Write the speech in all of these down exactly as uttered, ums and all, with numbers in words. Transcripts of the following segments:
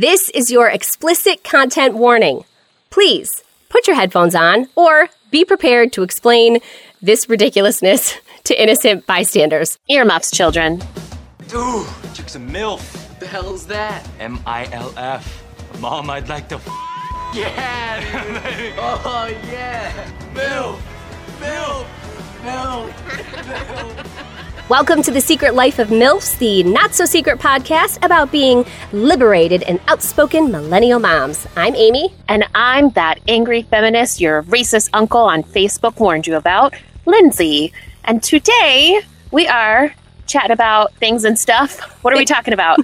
This is your explicit content warning. Please put your headphones on or be prepared to explain this ridiculousness to innocent bystanders. Earmuffs, children. Dude, chick's a MILF. What the hell's that? M I L F. Mom, I'd like to f***. Yeah, dude. Oh, yeah. MILF. MILF. MILF. MILF. Welcome to The Secret Life of MILFs, the not-so-secret podcast about being liberated and outspoken millennial moms. I'm Amy. And I'm that angry feminist your racist uncle on Facebook warned you about, Lindsay. And today, we are chatting about things and stuff. What are we talking about?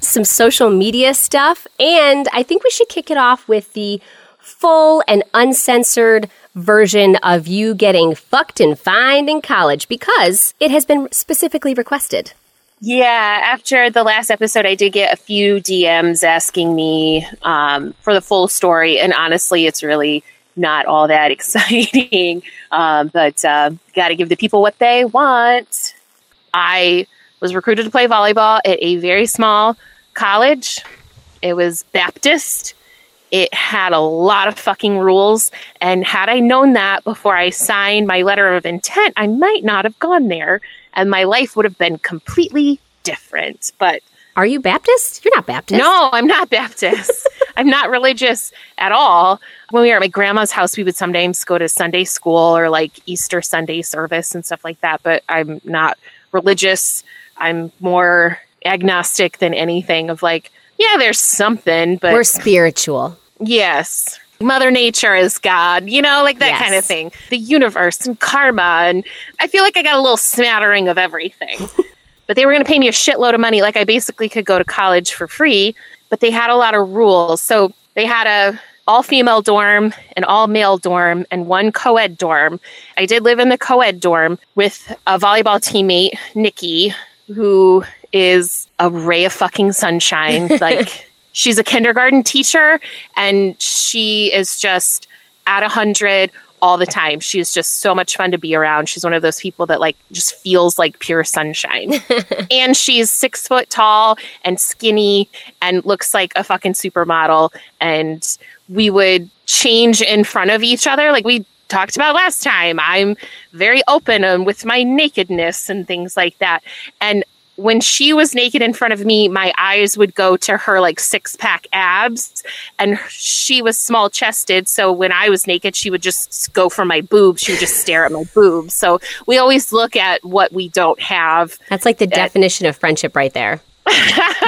Some social media stuff. And I think we should kick it off with the full and uncensored version of you getting fucked and fined in college because it has been specifically requested. Yeah, after the last episode, I did get a few D Ms asking me um, for the full story. And honestly, it's really not all that exciting, um, but uh, got to give the people what they want. I was recruited to play volleyball at a very small college. It was Baptist. It had a lot of fucking rules, and had I known that before I signed my letter of intent, I might not have gone there, and my life would have been completely different. But are you Baptist? You're not Baptist. No, I'm not Baptist. I'm not religious at all. When we were at my grandma's house, we would sometimes go to Sunday school or like Easter Sunday service and stuff like that, but I'm not religious. I'm more agnostic than anything of like, yeah, there's something, but we're spiritual. Yes. Mother Nature is God, you know, like that yes. kind of thing. The universe and karma. And I feel like I got a little smattering of everything. But they were going to pay me a shitload of money. Like I basically could go to college for free, but they had a lot of rules. So they had a all-female dorm, an all-male dorm, and one co-ed dorm. I did live in the co-ed dorm with a volleyball teammate, Nikki, who is a ray of fucking sunshine. Like she's a kindergarten teacher and she is just at a hundred all the time. She's just so much fun to be around. She's one of those people that like just feels like pure sunshine. And she's six foot tall and skinny and looks like a fucking supermodel. And we would change in front of each other. Like we talked about last time, I'm very open um, with my nakedness and things like that. And when she was naked in front of me, my eyes would go to her like six pack abs, and she was small chested. So when I was naked, she would just go for my boobs. She would just stare at my boobs. So we always look at what we don't have. That's like the that- definition of friendship right there.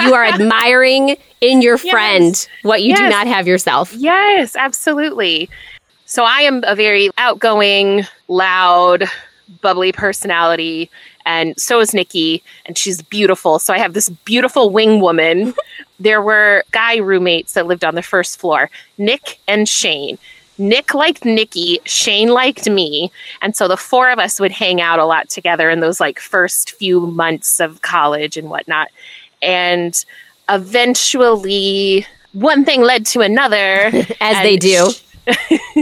You are admiring in your yes. friend what you yes. do not have yourself. Yes, absolutely. So I am a very outgoing, loud, bubbly personality. And so is Nikki, and she's beautiful. So I have this beautiful wing woman. There were guy roommates that lived on the first floor, Nick and Shane. Nick liked Nikki, Shane liked me. And so the four of us would hang out a lot together in those like first few months of college and whatnot. And eventually one thing led to another. As they do. Sh-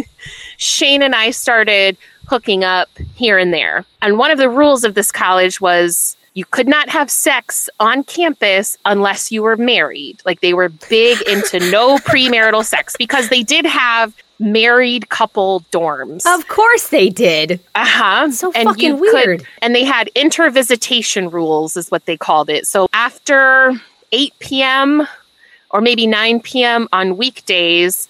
Shane and I started hooking up here and there. And one of the rules of this college was you could not have sex on campus unless you were married. Like they were big into no premarital sex because they did have married couple dorms. Of course they did. Uh-huh. So and fucking you weird. Could, and they had intervisitation rules is what they called it. So after eight p.m. or maybe nine p.m. on weekdays,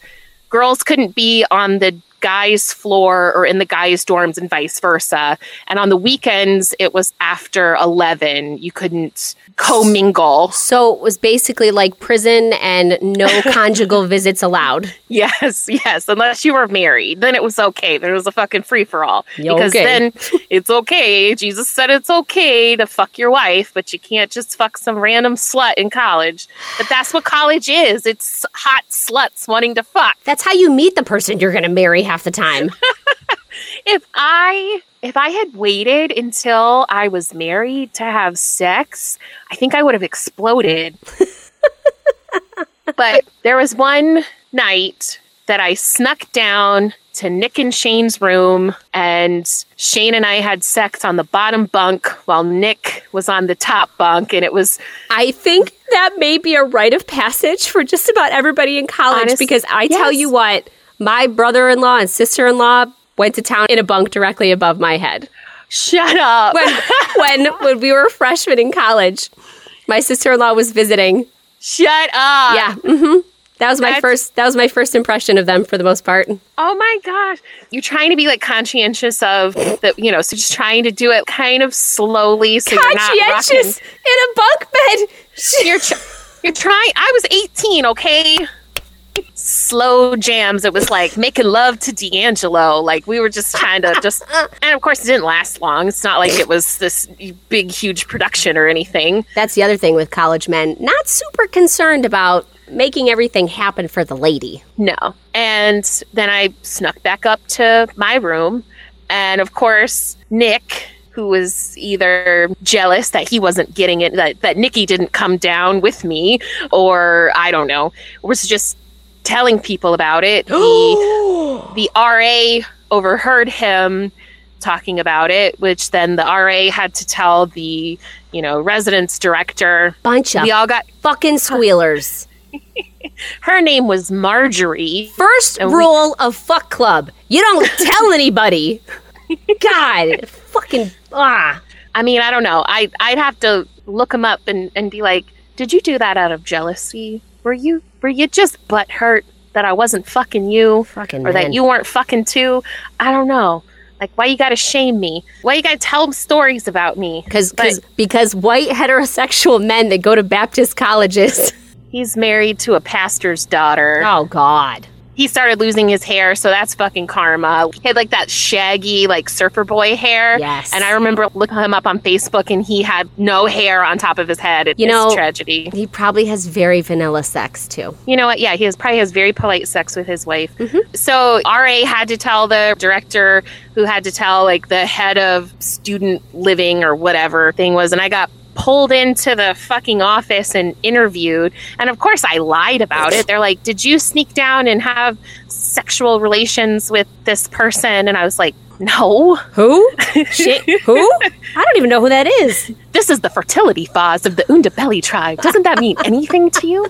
girls couldn't be on the guys' floor or in the guys' dorms and vice versa. And on the weekends, it was after eleven. You couldn't commingle. So it was basically like prison and no conjugal visits allowed. Yes, yes. Unless you were married. Then it was okay. Then it was a fucking free-for-all. You're because okay. Then it's okay. Jesus said it's okay to fuck your wife, but you can't just fuck some random slut in college. But that's what college is. It's hot sluts wanting to fuck. That's how you meet the person you're going to marry half the time. if I if I had waited until I was married to have sex, I think I would have exploded. But there was one night that I snuck down to Nick and Shane's room, and Shane and I had sex on the bottom bunk while Nick was on the top bunk, and it was... I think that may be a rite of passage for just about everybody in college, honest, because I yes. tell you what, my brother-in-law and sister-in-law went to town in a bunk directly above my head. Shut up. When, when, when we were freshmen in college, my sister-in-law was visiting. Shut up. Yeah, mm-hmm. That was my That's, first that was my first impression of them for the most part. Oh my gosh. You're trying to be like conscientious of the, you know, so just trying to do it kind of slowly so you're not conscientious in a bunk bed. You're tr- you're trying I was eighteen, okay? Slow jams. It was like making love to D'Angelo. Like we were just trying to just and of course it didn't last long. It's not like it was this big huge production or anything. That's the other thing with college men. Not super concerned about making everything happen for the lady. No. And then I snuck back up to my room. And of course, Nick, who was either jealous that he wasn't getting it, that, that Nikki didn't come down with me, or I don't know, was just telling people about it. The, the R A overheard him talking about it, which then the R A had to tell the, you know, residence director. Bunch of we all got fucking squealers. Her name was Marjorie. First rule we- of fuck club. You don't tell anybody. God, fucking, ah. I mean, I don't know. I, I'd have to look him up and, and be like, did you do that out of jealousy? Were you were you just butthurt that I wasn't fucking you? Fucking or man. That you weren't fucking too? I don't know. Like, why you gotta shame me? Why you gotta tell them stories about me? Because because white heterosexual men that go to Baptist colleges... He's married to a pastor's daughter. Oh, God. He started losing his hair, so that's fucking karma. He had, like, that shaggy, like, surfer boy hair. Yes. And I remember looking him up on Facebook, and he had no hair on top of his head. It, you know, it's tragedy. He probably has very vanilla sex, too. You know what? Yeah, he has, probably has very polite sex with his wife. Mm-hmm. So R A had to tell the director, who had to tell, like, the head of student living or whatever thing was, and I got... pulled into the fucking office and interviewed. And of course I lied about it. They're like, did you sneak down and have sexual relations with this person? And I was like, no. Who? Shit. Who? I don't even know who that is. This is the fertility phase of the Undabelly tribe. Doesn't that mean anything to you?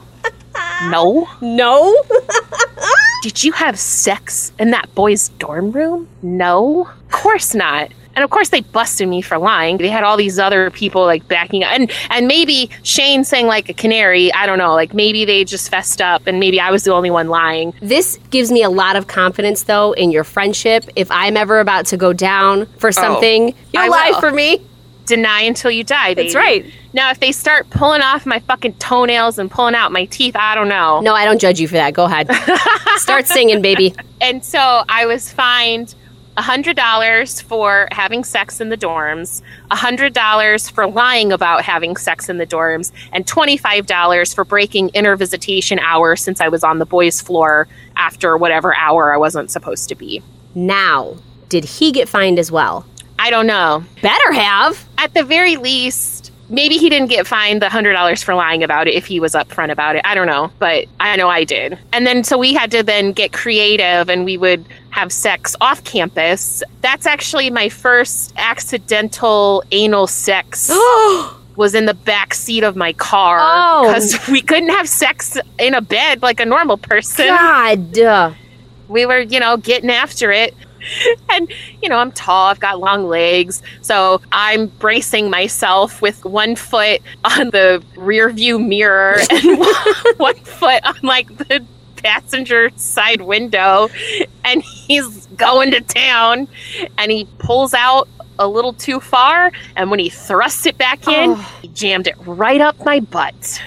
No. No? Did you have sex in that boy's dorm room? No. Of course not. And of course they busted me for lying. They had all these other people like backing up. And and maybe Shane sang like a canary. I don't know. Like maybe they just fessed up and maybe I was the only one lying. This gives me a lot of confidence though in your friendship. If I'm ever about to go down for something, oh, you'll I lie will. for me. Deny until you die, baby. That's right. Now if they start pulling off my fucking toenails and pulling out my teeth, I don't know. No, I don't judge you for that. Go ahead. Start singing, baby. And so I was fined one hundred dollars for having sex in the dorms, one hundred dollars for lying about having sex in the dorms, and twenty-five dollars for breaking intervisitation hour since I was on the boys' floor after whatever hour I wasn't supposed to be. Now, did he get fined as well? I don't know. Better have. At the very least, maybe he didn't get fined the one hundred dollars for lying about it if he was upfront about it. I don't know, but I know I did. And then so we had to then get creative and we would... have sex off campus. That's actually my first accidental anal sex. Was in the back seat of my car oh. because we couldn't have sex in a bed like a normal person. God, we were, you know, getting after it. And, you know, I'm tall. I've got long legs. So I'm bracing myself with one foot on the rear view mirror and one, one foot on like the passenger side window, and he's going to town, and he pulls out a little too far, and when he thrusts it back in, oh. he jammed it right up my butt.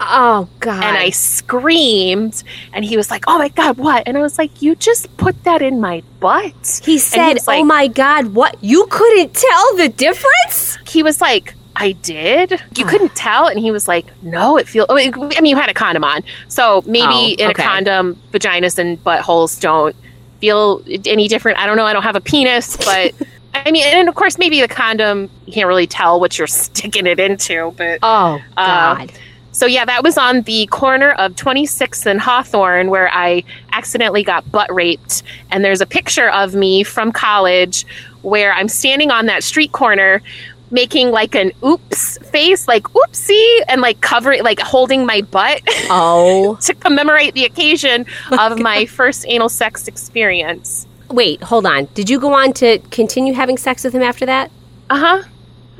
Oh, God. And I screamed, and he was like, oh, my God, what? And I was like, you just put that in my butt? He said, he like, oh, my God, what? You couldn't tell the difference? He was like, I did? You couldn't tell? And he was like, no, it feels... I mean, you had a condom on. So maybe oh, in okay. a condom, vaginas and buttholes don't feel any different. I don't know. I don't have a penis, but... I mean, and of course, maybe the condom, you can't really tell what you're sticking it into, but... Oh, God. Uh, So yeah, that was on the corner of twenty-sixth and Hawthorne, where I accidentally got butt raped. And there's a picture of me from college where I'm standing on that street corner making like an oops face, like oopsie, and like covering, like holding my butt oh. to commemorate the occasion oh, of my God. first anal sex experience. Wait, hold on. Did you go on to continue having sex with him after that? Uh-huh.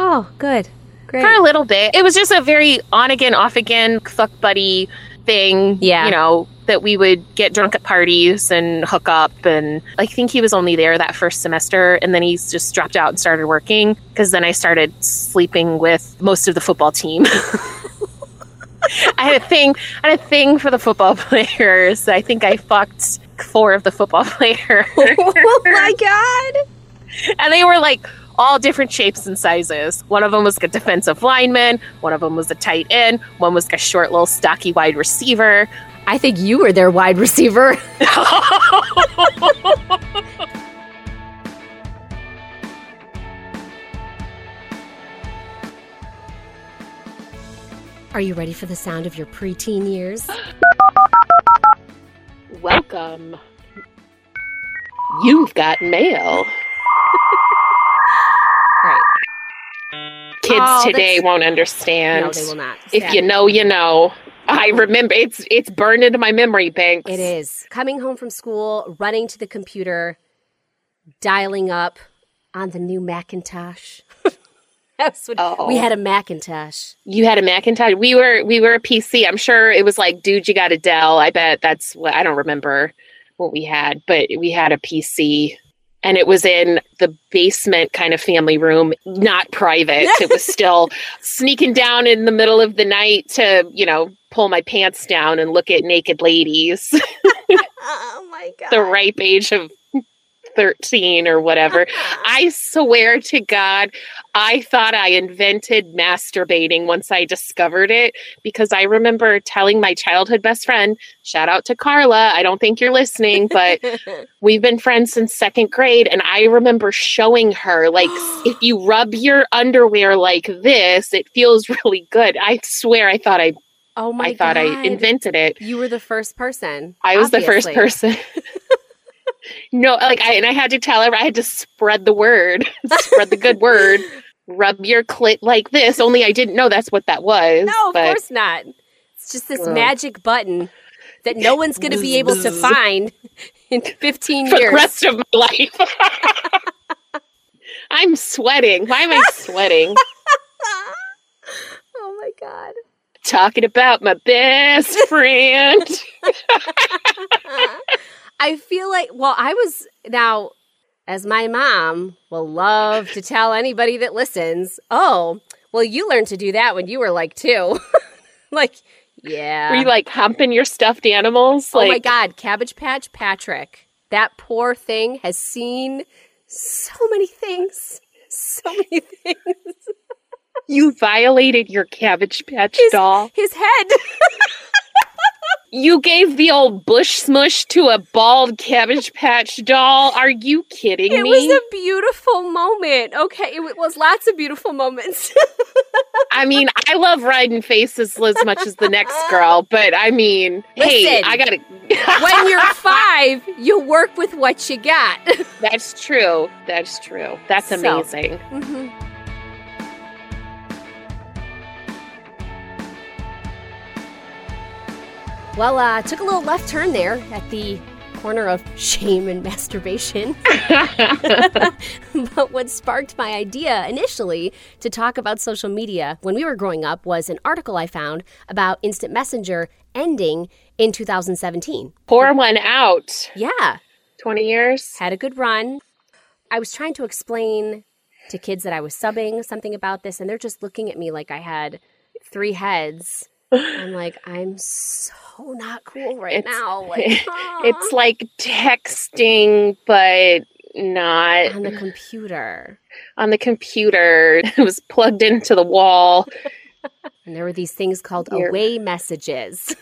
Oh, good. Great. For a little bit. It was just a very on-again, off-again, fuck buddy thing, yeah. you know, that we would get drunk at parties and hook up. And I think he was only there that first semester. And then he's just dropped out and started working, because then I started sleeping with most of the football team. I had a thing, I had a thing for the football players. I think I fucked four of the football players. Oh, my God. And they were like all different shapes and sizes. One of them was a defensive lineman. One of them was a tight end. One was a short, little, stocky wide receiver. I think you were their wide receiver. Are you ready for the sound of your preteen years? Welcome. You've got mail. Kids oh, today won't understand. No, they will not. Sadly. If you know, you know. I remember. It's it's burned into my memory banks. It is. Coming home from school, running to the computer, dialing up on the new Macintosh. That's what oh. we had a Macintosh. You had a Macintosh. We were we were a P C. I'm sure it was like, dude, you got a Dell. I bet that's what I don't remember what we had, but we had a P C. And it was in the basement kind of family room, not private. It was still sneaking down in the middle of the night to, you know, pull my pants down and look at naked ladies. Oh, my God. The ripe age of thirteen or whatever. I swear to God, I thought I invented masturbating once I discovered it, because I remember telling my childhood best friend, shout out to Carla, I don't think you're listening, but we've been friends since second grade. And I remember showing her, like, if you rub your underwear like this, it feels really good. I swear I thought I oh my I thought God. I invented it. You were the first person. I was obviously. the first person. No, like I and I had to tell her, I had to spread the word, spread the good word, rub your clit like this. Only I didn't know that's what that was. No, of but, course not. It's just this well. magic button that no one's going to be able to find in fifteen For years. For the rest of my life. I'm sweating. Why am I sweating? Oh, my God. Talking about my best friend. I feel like, well, I was, now, as my mom will love to tell anybody that listens, oh, well, you learned to do that when you were like two. Like, yeah. Were you like humping your stuffed animals? Like, oh my God, Cabbage Patch Patrick. That poor thing has seen so many things. So many things. You violated your Cabbage Patch his, doll. His head. You gave the old bush smush to a bald Cabbage Patch doll. Are you kidding it me? It was a beautiful moment. Okay, it was lots of beautiful moments. I mean, I love riding faces as much as the next girl, but I mean, Listen, hey, I gotta... When you're five, you work with what you got. That's true. That's true. That's amazing. So, mm-hmm. Well, uh, took a little left turn there at the corner of shame and masturbation. But what sparked my idea initially to talk about social media when we were growing up was an article I found about Instant Messenger ending in two thousand seventeen. Pour one out. Yeah. twenty years. Had a good run. I was trying to explain to kids that I was subbing something about this, and they're just looking at me like I had three heads. I'm like, I'm so not cool right it's, now. Like, it's like texting, but not. On the computer. On the computer. It was plugged into the wall. And there were these things called Here. away messages.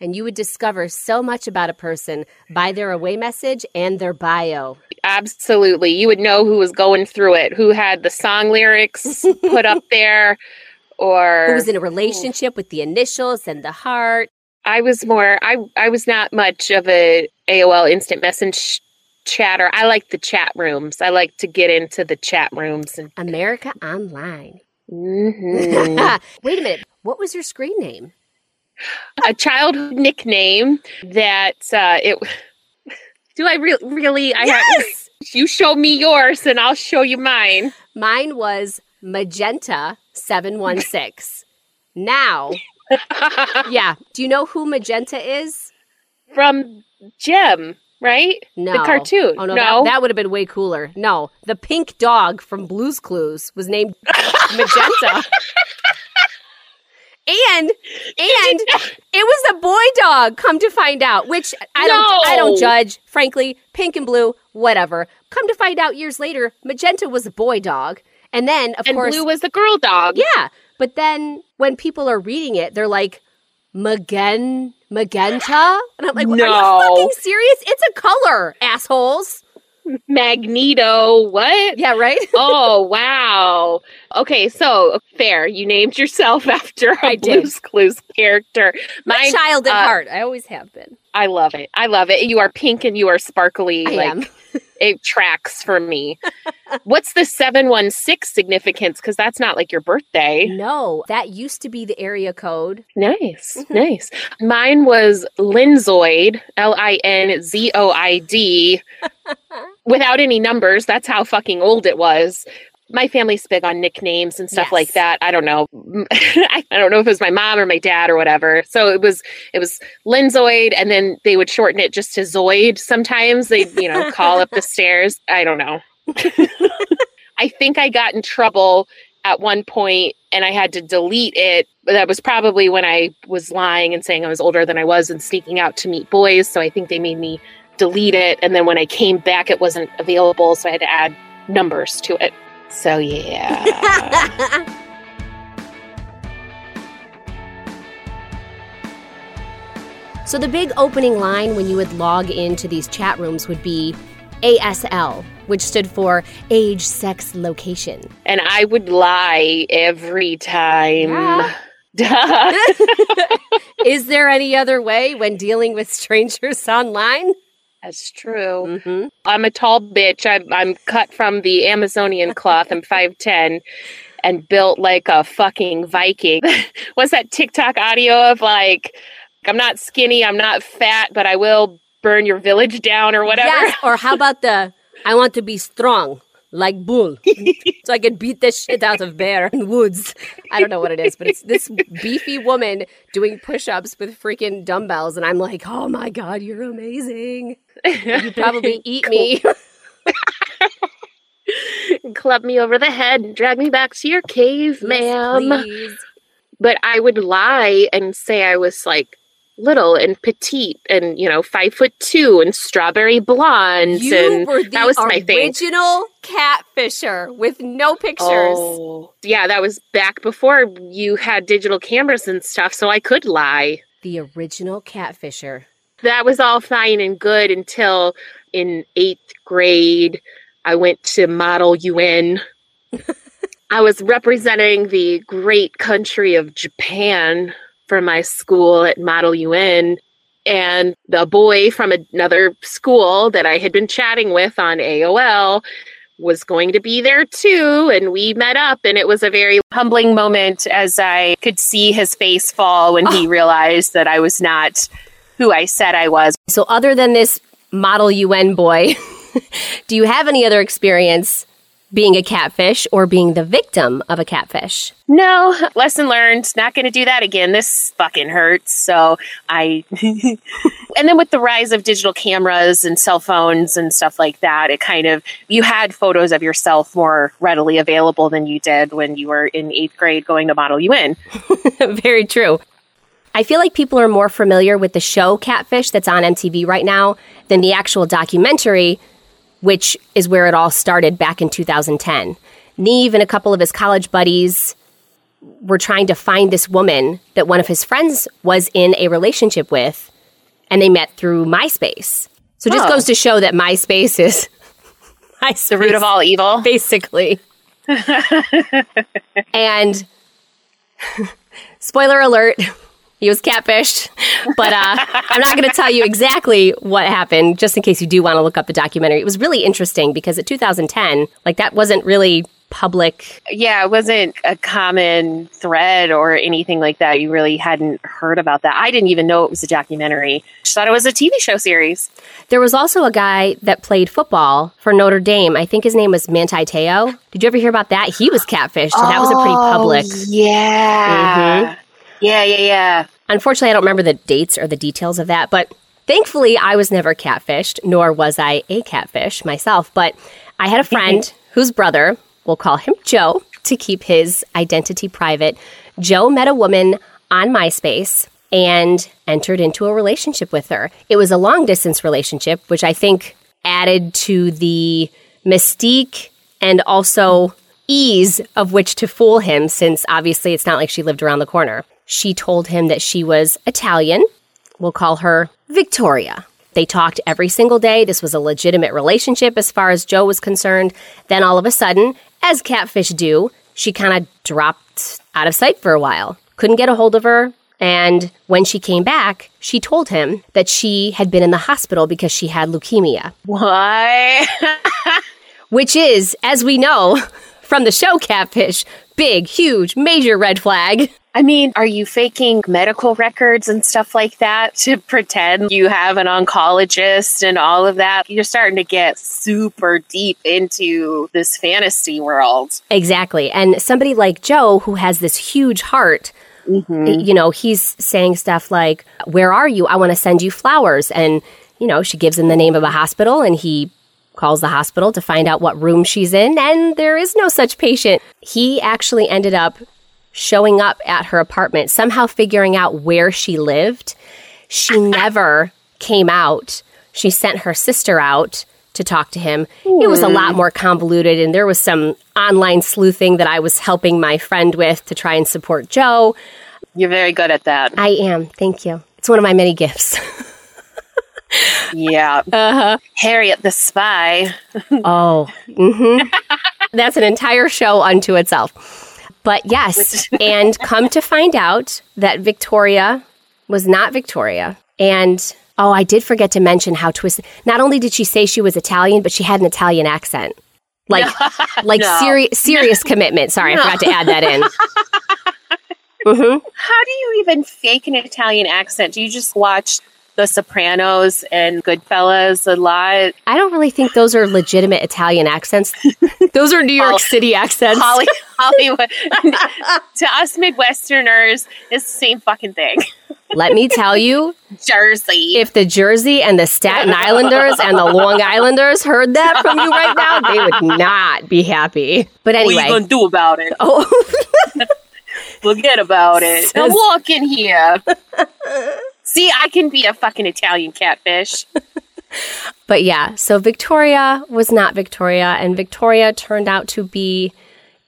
And you would discover so much about a person by their away message and their bio. Absolutely. You would know who was going through it, who had the song lyrics put up there. or who was in a relationship with the initials and the heart. I was more, I, I was not much of a A O L Instant Messenger chatter. I like the chat rooms. I like to get into the chat rooms. And America Online. Mm-hmm. Wait a minute. What was your screen name? A childhood nickname that uh, it. Do I re- really? I yes! Have, you show me yours and I'll show you mine. Mine was Magenta seven one six. Now. Yeah. Do you know who Magenta is? From Jim, right? No. The cartoon. Oh, no. no. That, that would have been way cooler. No. The pink dog from Blue's Clues was named Magenta. And and it was a boy dog, come to find out, which I don't no. I don't judge. Frankly, pink and blue, whatever. Come to find out years later, Magenta was a boy dog. And then, of and course... And Blue was the girl dog. Yeah. But then when people are reading it, they're like, Magen, Magenta? And I'm like, no. Are you fucking serious? It's a color, assholes. Magneto, what? Yeah, right? Oh, wow. Okay, so fair. You named yourself after a I Blue's did. Clues character. My Mine, child at uh, heart. I always have been. I love it. I love it. You are pink and you are sparkly. I like, am. It tracks for me. What's the seven one six significance? Because that's not like your birthday. No, that used to be the area code. Nice, mm-hmm. nice. Mine was Linzoid, L I N Z O I D, without any numbers. That's how fucking old it was. My family's big on nicknames and stuff yes. like that. I don't know. I don't know if it was my mom or my dad or whatever. So it was it was Linzoid, and then they would shorten it just to Zoid. Sometimes they, you know, call up the stairs. I don't know. I think I got in trouble at one point and I had to delete it. That was probably when I was lying and saying I was older than I was and sneaking out to meet boys. So I think they made me delete it. And then when I came back, it wasn't available. So I had to add numbers to it. So, yeah. So the big opening line when you would log into these chat rooms would be A S L, which stood for age, sex, location. And I would lie every time. Yeah. Duh. Is there any other way when dealing with strangers online? That's true. Mm-hmm. I'm a tall bitch. I'm, I'm cut from the Amazonian cloth. I'm five ten and built like a fucking Viking. What's that TikTok audio of like, I'm not skinny, I'm not fat, but I will burn your village down or whatever? Yes, or how about the, I want to be strong like bull so I can beat the shit out of bear and woods. I don't know what it is, but it's this beefy woman doing push-ups with freaking dumbbells. And I'm like, oh my God, you're amazing. You probably eat me. Club me over the head and drag me back to your cave, yes, ma'am. Please. But I would lie and say I was like little and petite and, you know, five foot two and strawberry blondes. You and were the that was my thing. Original catfisher with no pictures. Oh, yeah, that was back before you had digital cameras and stuff, so I could lie. The original catfisher. That was all fine and good until in eighth grade, I went to Model U N. I was representing the great country of Japan for my school at Model U N. And the boy from another school that I had been chatting with on A O L was going to be there too. And we met up and it was a very humbling moment as I could see his face fall when oh. he realized that I was not who I said I was. So other than this Model U N boy, do you have any other experience being a catfish or being the victim of a catfish? No. Lesson learned. Not going to do that again. This fucking hurts. So I... And then with the rise of digital cameras and cell phones and stuff like that, it kind of... You had photos of yourself more readily available than you did when you were in eighth grade going to Model U N. Very true. I feel like people are more familiar with the show Catfish that's on M T V right now than the actual documentary, which is where it all started back in two thousand ten. Neve and a couple of his college buddies were trying to find this woman that one of his friends was in a relationship with, and they met through MySpace. So it just oh. goes to show that MySpace is MySpace, the root of all evil. Basically. And Spoiler alert, he was catfished. But uh, I'm not going to tell you exactly what happened, just in case you do want to look up the documentary. It was really interesting because in two thousand ten, like, that wasn't really public. Yeah, it wasn't a common thread or anything like that. You really hadn't heard about that. I didn't even know it was a documentary. Just thought it was a T V show series. There was also a guy that played football for Notre Dame. I think his name was Manti Te'o. Did you ever hear about that? He was catfished. Oh, and that was a pretty public. Yeah. Mm-hmm. Yeah, yeah, yeah. Unfortunately, I don't remember the dates or the details of that, but thankfully I was never catfished, nor was I a catfish myself. But I had a friend whose brother, we'll call him Joe to keep his identity private. Joe met a woman on MySpace and entered into a relationship with her. It was a long-distance relationship, which I think added to the mystique and also ease of which to fool him, since obviously it's not like she lived around the corner. She told him that she was Italian. We'll call her Victoria. They talked every single day. This was a legitimate relationship as far as Joe was concerned. Then all of a sudden, as catfish do, she kind of dropped out of sight for a while. Couldn't get a hold of her. And when she came back, she told him that she had been in the hospital because she had leukemia. Why? Which is, as we know from the show Catfish, big, huge, major red flag. I mean, are you faking medical records and stuff like that to pretend you have an oncologist and all of that? You're starting to get super deep into this fantasy world. Exactly. And somebody like Joe, who has this huge heart, mm-hmm. you know, he's saying stuff like, where are you? I want to send you flowers. And, you know, she gives him the name of a hospital and he calls the hospital to find out what room she's in. And there is no such patient. He actually ended up showing up at her apartment, somehow figuring out where she lived. She never came out. She sent her sister out to talk to him. Mm. It was a lot more convoluted, and there was some online sleuthing that I was helping my friend with to try and support Joe. You're very good at that. I am. Thank you. It's one of my many gifts. Yeah. Uh-huh. Harriet the Spy. Oh. Mm-hmm. That's an entire show unto itself. But yes, and come to find out that Victoria was not Victoria. And, oh, I did forget to mention how twisted. Not only did she say she was Italian, but she had an Italian accent. Like, like no. seri- serious commitment. Sorry, no. I forgot to add that in. Mm-hmm. How do you even fake an Italian accent? Do you just watch The Sopranos and Goodfellas a lot? I don't really think those are legitimate Italian accents. Those are New York City accents. Holly, Hollywood. To us Midwesterners, it's the same fucking thing. Let me tell you. Jersey. If the Jersey and the Staten Islanders and the Long Islanders heard that from you right now, they would not be happy. But anyway. What are you going to do about it? Oh. Forget about it. Says, I'm walking here. See, I can be a fucking Italian catfish. But yeah, so Victoria was not Victoria, and Victoria turned out to be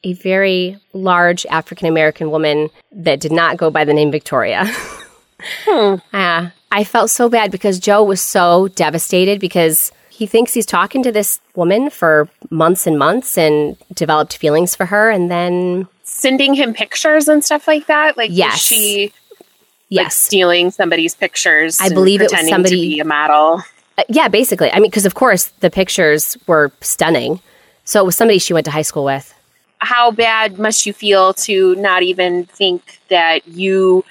a very large African-American woman that did not go by the name Victoria. hmm. uh, I felt so bad because Joe was so devastated because he thinks he's talking to this woman for months and months and developed feelings for her, and then... Sending him pictures and stuff like that? Like, yes. she... Yes. Like stealing somebody's pictures. I believe and it was somebody. To be a model. Uh, yeah, basically. I mean, because of course the pictures were stunning. So it was somebody she went to high school with. How bad must you feel to not even think that you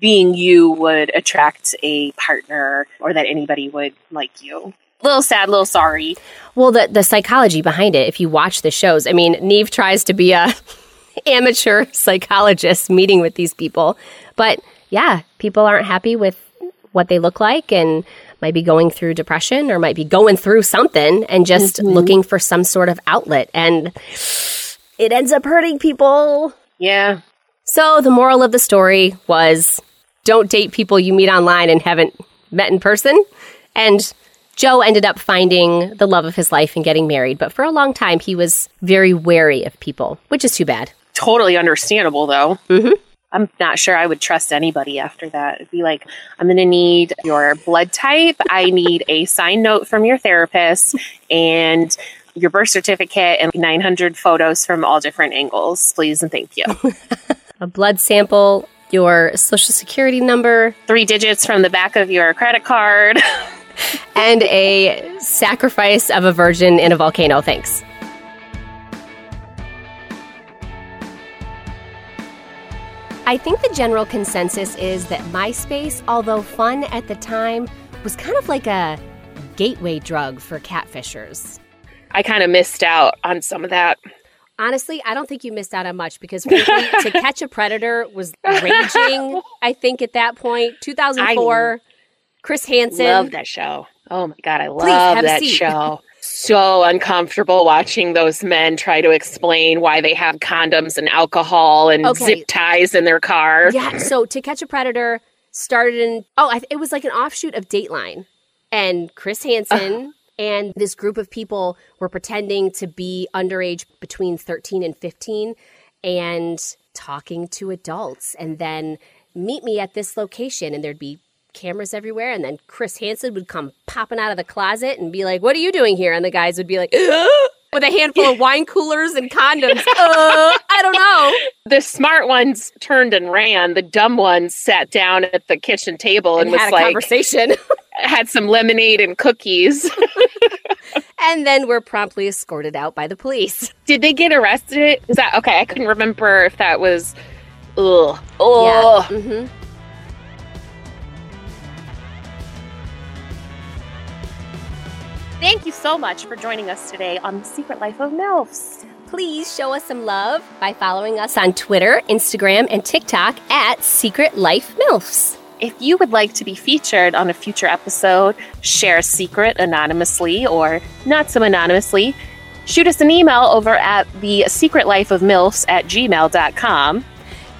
being you would attract a partner or that anybody would like you? Little sad, little sorry. Well, the, the psychology behind it, if you watch the shows, I mean, Neve tries to be a amateur psychologist meeting with these people, but... Yeah, people aren't happy with what they look like and might be going through depression or might be going through something and just mm-hmm. looking for some sort of outlet. And it ends up hurting people. Yeah. So the moral of the story was don't date people you meet online and haven't met in person. And Joe ended up finding the love of his life and getting married. But for a long time, he was very wary of people, which is too bad. Totally understandable, though. Mm-hmm. I'm not sure I would trust anybody after that. It'd be like, I'm going to need your blood type. I need a signed note from your therapist and your birth certificate and nine hundred photos from all different angles, please and thank you. a blood sample, your social security number, three digits from the back of your credit card, and a sacrifice of a virgin in a volcano. Thanks. I think the general consensus is that MySpace, although fun at the time, was kind of like a gateway drug for catfishers. I kind of missed out on some of that. Honestly, I don't think you missed out on much because frankly, To Catch a Predator was raging, I think, at that point. two thousand four, I Chris Hansen. Love that show. Oh, my God. I love that show. So uncomfortable watching those men try to explain why they have condoms and alcohol and okay. zip ties in their car. Yeah, so To Catch a Predator started in, oh, I th- it was like an offshoot of Dateline. And Chris Hansen uh. and this group of people were pretending to be underage between thirteen and fifteen and talking to adults. And then meet me at this location, and there'd be cameras everywhere, and then Chris Hansen would come popping out of the closet and be like, what are you doing here? And the guys would be like, ugh! With a handful of wine coolers and condoms. uh, I don't know. The smart ones turned and ran. The dumb ones sat down at the kitchen table and, and was had a like, conversation. Had some lemonade and cookies. And then were promptly escorted out by the police. Did they get arrested? Is that okay? I couldn't remember if that was. Ugh. Oh. Yeah. Mm-hmm. Thank you so much for joining us today on The Secret Life of MILFs. Please show us some love by following us on Twitter, Instagram, and TikTok at Secret Life MILFs. If you would like to be featured on a future episode, share a secret anonymously or not so anonymously, shoot us an email over at the secret life of milfs at gmail dot com.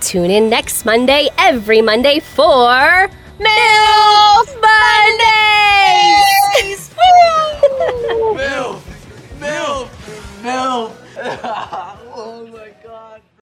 Tune in next Monday, every Monday for MILF Mondays! MILF! MILF! MILF!